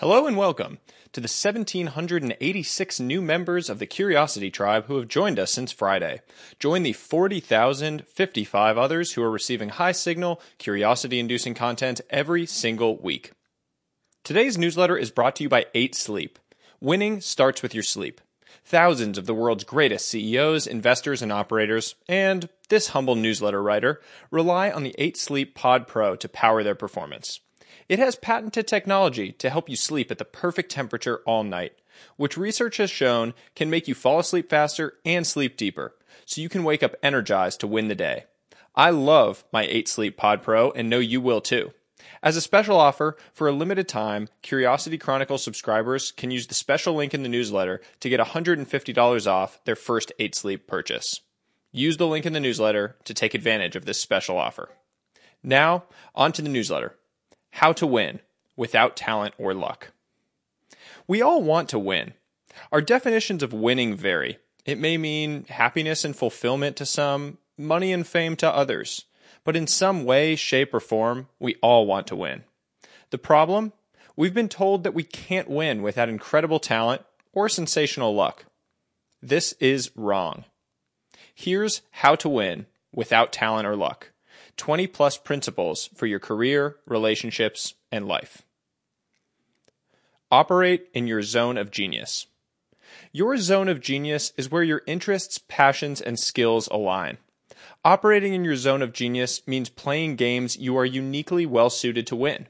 Hello and welcome to the 1,786 new members of the Curiosity Tribe who have joined us since Friday. Join the 40,055 others who are receiving high-signal, curiosity-inducing content every single week. Today's newsletter is brought to you by Eight Sleep. Winning starts with your sleep. Thousands of the world's greatest CEOs, investors, and operators, and this humble newsletter writer, rely on the 8 Sleep Pod Pro to power their performance. It has patented technology to help you sleep at the perfect temperature all night, which research has shown can make you fall asleep faster and sleep deeper, so you can wake up energized to win the day. I love my 8 Sleep Pod Pro and know you will too. As a special offer, for a limited time, Curiosity Chronicle subscribers can use the special link in the newsletter to get $150 off their first 8 Sleep purchase. Use the link in the newsletter to take advantage of this special offer. Now, on to the newsletter. How to win without talent or luck. We all want to win. Our definitions of winning vary. It may mean happiness and fulfillment to some, money and fame to others. But in some way, shape, or form, we all want to win. The problem? We've been told that we can't win without incredible talent or sensational luck. This is wrong. Here's how to win without talent or luck. 20-plus principles for your career, relationships, and life. Operate in your zone of genius. Your zone of genius is where your interests, passions, and skills align. Operating in your zone of genius means playing games you are uniquely well-suited to win.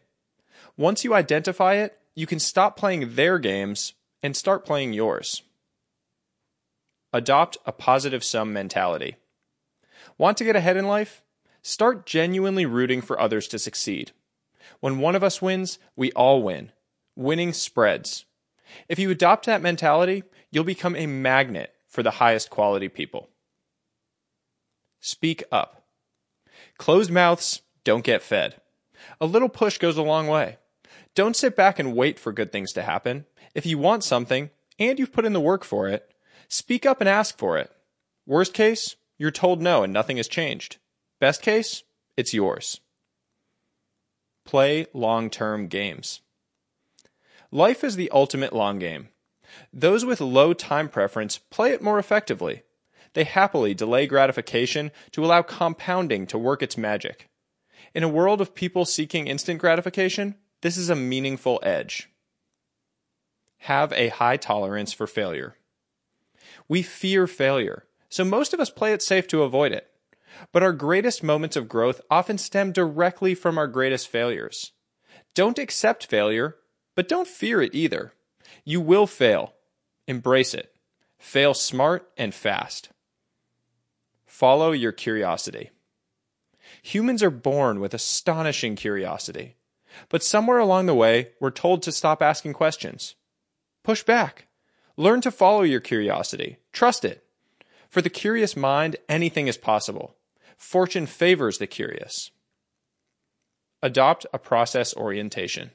Once you identify it, you can stop playing their games and start playing yours. Adopt a positive-sum mentality. Want to get ahead in life? Start genuinely rooting for others to succeed. When one of us wins, we all win. Winning spreads. If you adopt that mentality, you'll become a magnet for the highest quality people. Speak up. Closed mouths don't get fed. A little push goes a long way. Don't sit back and wait for good things to happen. If you want something, and you've put in the work for it, speak up and ask for it. Worst case, you're told no and nothing has changed. Best case, it's yours. Play long-term games. Life is the ultimate long game. Those with low time preference play it more effectively. They happily delay gratification to allow compounding to work its magic. In a world of people seeking instant gratification, this is a meaningful edge. Have a high tolerance for failure. We fear failure, so most of us play it safe to avoid it. But our greatest moments of growth often stem directly from our greatest failures. Don't accept failure, but don't fear it either. You will fail. Embrace it. Fail smart and fast. Follow your curiosity. Humans are born with astonishing curiosity, but somewhere along the way, we're told to stop asking questions. Push back. Learn to follow your curiosity. Trust it. For the curious mind, anything is possible. Fortune favors the curious. Adopt a process orientation.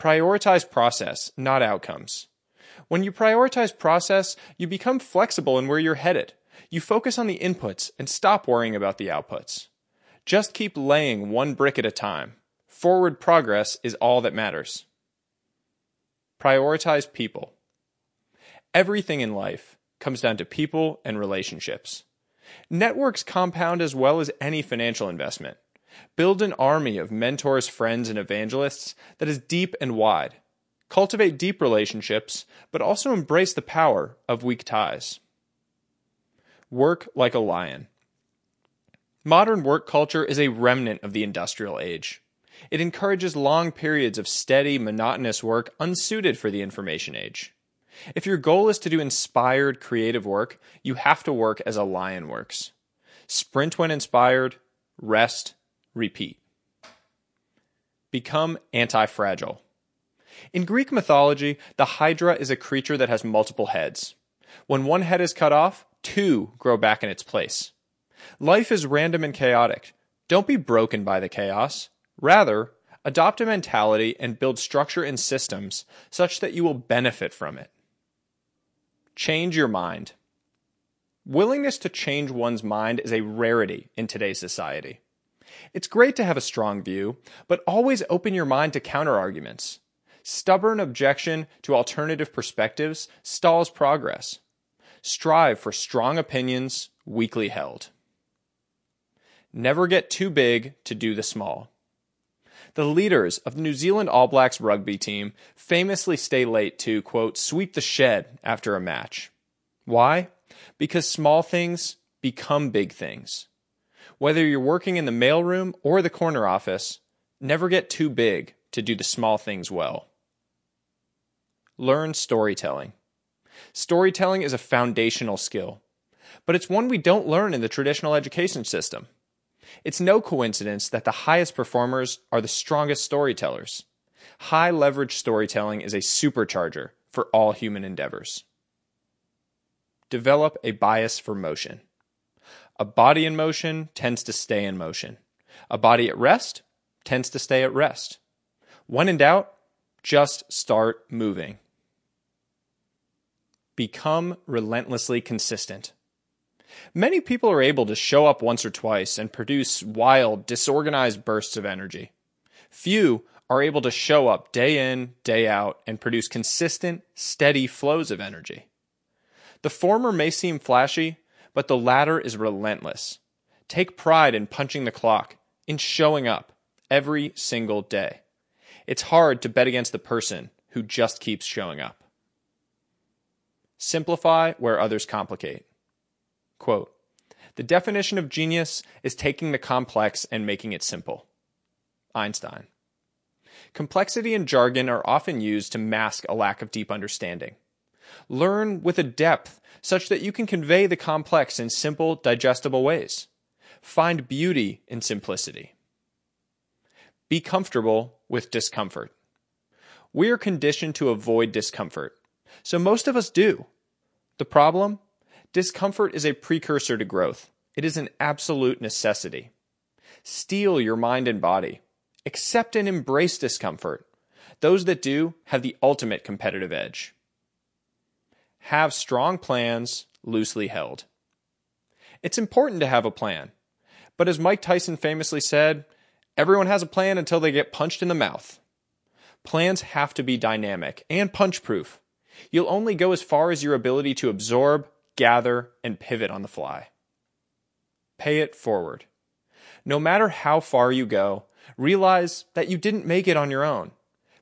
Prioritize process, not outcomes. When you prioritize process, you become flexible in where you're headed. You focus on the inputs and stop worrying about the outputs. Just keep laying one brick at a time. Forward progress is all that matters. Prioritize people. Everything in life comes down to people and relationships. Networks compound as well as any financial investment. Build an army of mentors, friends, and evangelists that is deep and wide. Cultivate deep relationships, but also embrace the power of weak ties. Work like a lion. Modern work culture is a remnant of the industrial age. It encourages long periods of steady, monotonous work unsuited for the information age. If your goal is to do inspired, creative work, you have to work as a lion works. Sprint when inspired, rest, repeat. Become anti-fragile. In Greek mythology, the Hydra is a creature that has multiple heads. When one head is cut off, two grow back in its place. Life is random and chaotic. Don't be broken by the chaos. Rather, adopt a mentality and build structure and systems such that you will benefit from it. Change your mind. Willingness to change one's mind is a rarity in today's society. It's great to have a strong view, but always open your mind to counter arguments. Stubborn objection to alternative perspectives stalls progress. Strive for strong opinions, weakly held. Never get too big to do the small. The leaders of the New Zealand All Blacks rugby team famously stay late to, quote, sweep the shed after a match. Why? Because small things become big things. Whether you're working in the mailroom or the corner office, never get too big to do the small things well. Learn storytelling. Storytelling is a foundational skill, but it's one we don't learn in the traditional education system. It's no coincidence that the highest performers are the strongest storytellers. High leverage storytelling is a supercharger for all human endeavors. Develop a bias for motion. A body in motion tends to stay in motion. A body at rest tends to stay at rest. When in doubt, just start moving. Become relentlessly consistent. Many people are able to show up once or twice and produce wild, disorganized bursts of energy. Few are able to show up day in, day out, and produce consistent, steady flows of energy. The former may seem flashy, but the latter is relentless. Take pride in punching the clock, in showing up every single day. It's hard to bet against the person who just keeps showing up. Simplify where others complicate. Quote, the definition of genius is taking the complex and making it simple. Einstein. Complexity and jargon are often used to mask a lack of deep understanding. Learn with a depth such that you can convey the complex in simple, digestible ways. Find beauty in simplicity. Be comfortable with discomfort. We are conditioned to avoid discomfort, so most of us do. The problem? Discomfort is a precursor to growth. It is an absolute necessity. Steel your mind and body. Accept and embrace discomfort. Those that do have the ultimate competitive edge. Have strong plans, loosely held. It's important to have a plan, but as Mike Tyson famously said, everyone has a plan until they get punched in the mouth. Plans have to be dynamic and punch-proof. You'll only go as far as your ability to absorb, gather, and pivot on the fly. Pay it forward. No matter how far you go, realize that you didn't make it on your own.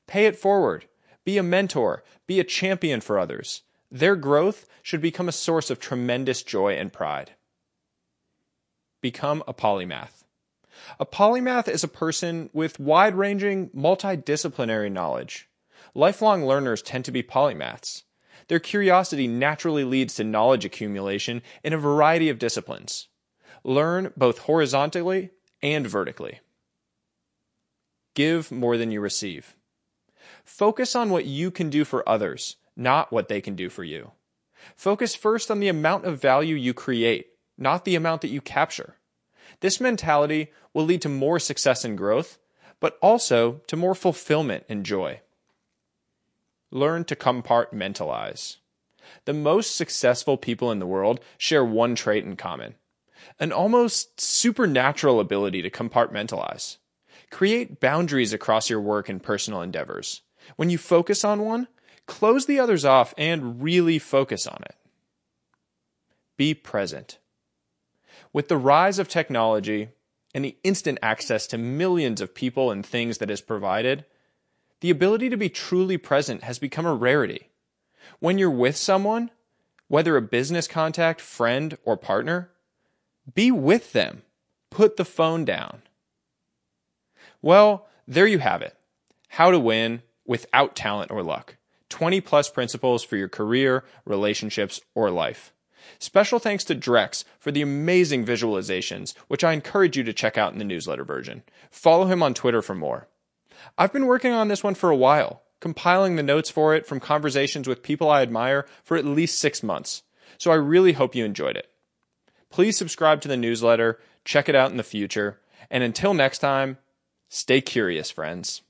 Pay it forward. Be a mentor. Be a champion for others. Their growth should become a source of tremendous joy and pride. Become a polymath. A polymath is a person with wide-ranging, multidisciplinary knowledge. Lifelong learners tend to be polymaths. Their curiosity naturally leads to knowledge accumulation in a variety of disciplines. Learn both horizontally and vertically. Give more than you receive. Focus on what you can do for others, not what they can do for you. Focus first on the amount of value you create, not the amount that you capture. This mentality will lead to more success and growth, but also to more fulfillment and joy. Learn to compartmentalize. The most successful people in the world share one trait in common, an almost supernatural ability to compartmentalize. Create boundaries across your work and personal endeavors. When you focus on one, close the others off and really focus on it. Be present. With the rise of technology and the instant access to millions of people and things that is provided, the ability to be truly present has become a rarity. When you're with someone, whether a business contact, friend, or partner, be with them. Put the phone down. Well, there you have it. How to win without talent or luck. 20+ principles for your career, relationships, or life. Special thanks to Drex for the amazing visualizations, which I encourage you to check out in the newsletter version. Follow him on Twitter for more. I've been working on this one for a while, compiling the notes for it from conversations with people I admire for at least 6 months, so I really hope you enjoyed it. Please subscribe to the newsletter, check it out in the future, and until next time, stay curious, friends.